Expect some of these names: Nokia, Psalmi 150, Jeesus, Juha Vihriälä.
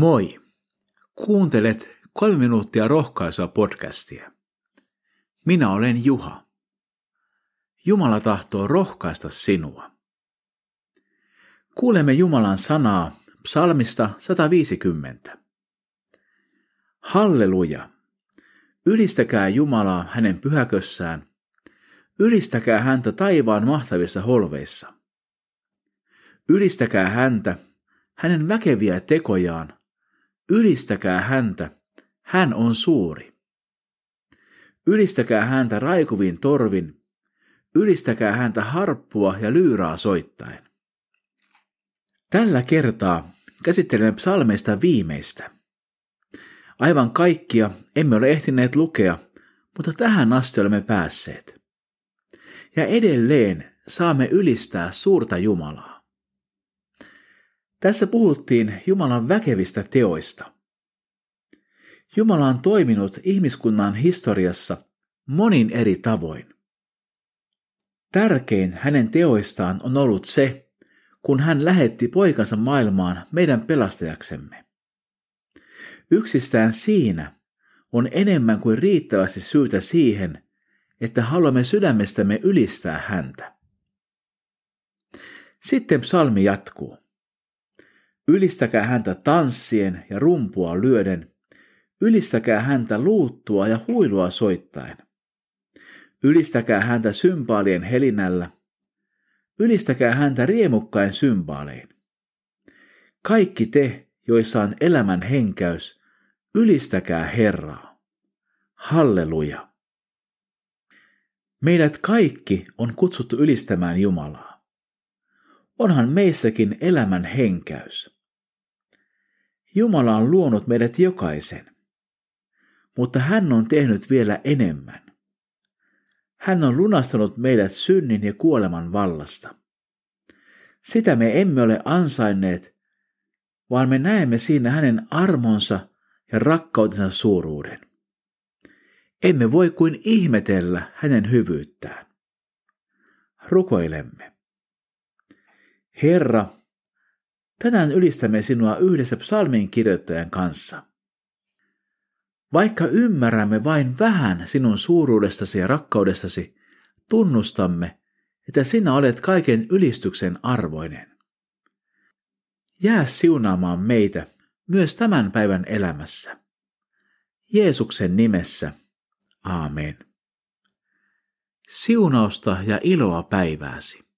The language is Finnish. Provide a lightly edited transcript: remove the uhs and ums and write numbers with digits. Moi! Kuuntelet 3 minuuttia rohkaisua podcastia. Minä olen Juha. Jumala tahtoo rohkaista sinua. Kuulemme Jumalan sanaa psalmista 150. Halleluja! Ylistäkää Jumalaa hänen pyhäkössään. Ylistäkää häntä taivaan mahtavissa holveissa. Ylistäkää häntä, hänen väkeviä tekojaan. Ylistäkää häntä, hän on suuri. Ylistäkää häntä raikuvin torvin. Ylistäkää häntä harppua ja lyyraa soittaen. Tällä kertaa käsittelemme psalmeista viimeistä. Aivan kaikkia emme ole ehtineet lukea, mutta tähän asti olemme päässeet. Ja edelleen saamme ylistää suurta Jumalaa. Tässä puhuttiin Jumalan väkevistä teoista. Jumala on toiminut ihmiskunnan historiassa monin eri tavoin. Tärkein hänen teoistaan on ollut se, kun hän lähetti poikansa maailmaan meidän pelastajaksemme. Yksistään siinä on enemmän kuin riittävästi syytä siihen, että haluamme sydämestämme ylistää häntä. Sitten psalmi jatkuu. Ylistäkää häntä tanssien ja rumpua lyöden. Ylistäkää häntä luuttua ja huilua soittaen. Ylistäkää häntä symbaalien helinällä. Ylistäkää häntä riemukkain symbaalein. Kaikki te, joissa on elämän henkäys, ylistäkää Herraa. Halleluja! Meidät kaikki on kutsuttu ylistämään Jumalaa. Onhan meissäkin elämän henkäys. Jumala on luonut meidät jokaisen, mutta hän on tehnyt vielä enemmän. Hän on lunastanut meidät synnin ja kuoleman vallasta. Sitä me emme ole ansainneet, vaan me näemme siinä hänen armonsa ja rakkautensa suuruuden. Emme voi kuin ihmetellä hänen hyvyyttään. Rukoilemme. Herra, tänään ylistämme sinua yhdessä psalmin kirjoittajan kanssa. Vaikka ymmärrämme vain vähän sinun suuruudestasi ja rakkaudestasi, tunnustamme, että sinä olet kaiken ylistyksen arvoinen. Jää siunaamaan meitä myös tämän päivän elämässä. Jeesuksen nimessä. Aamen. Siunausta ja iloa päivääsi.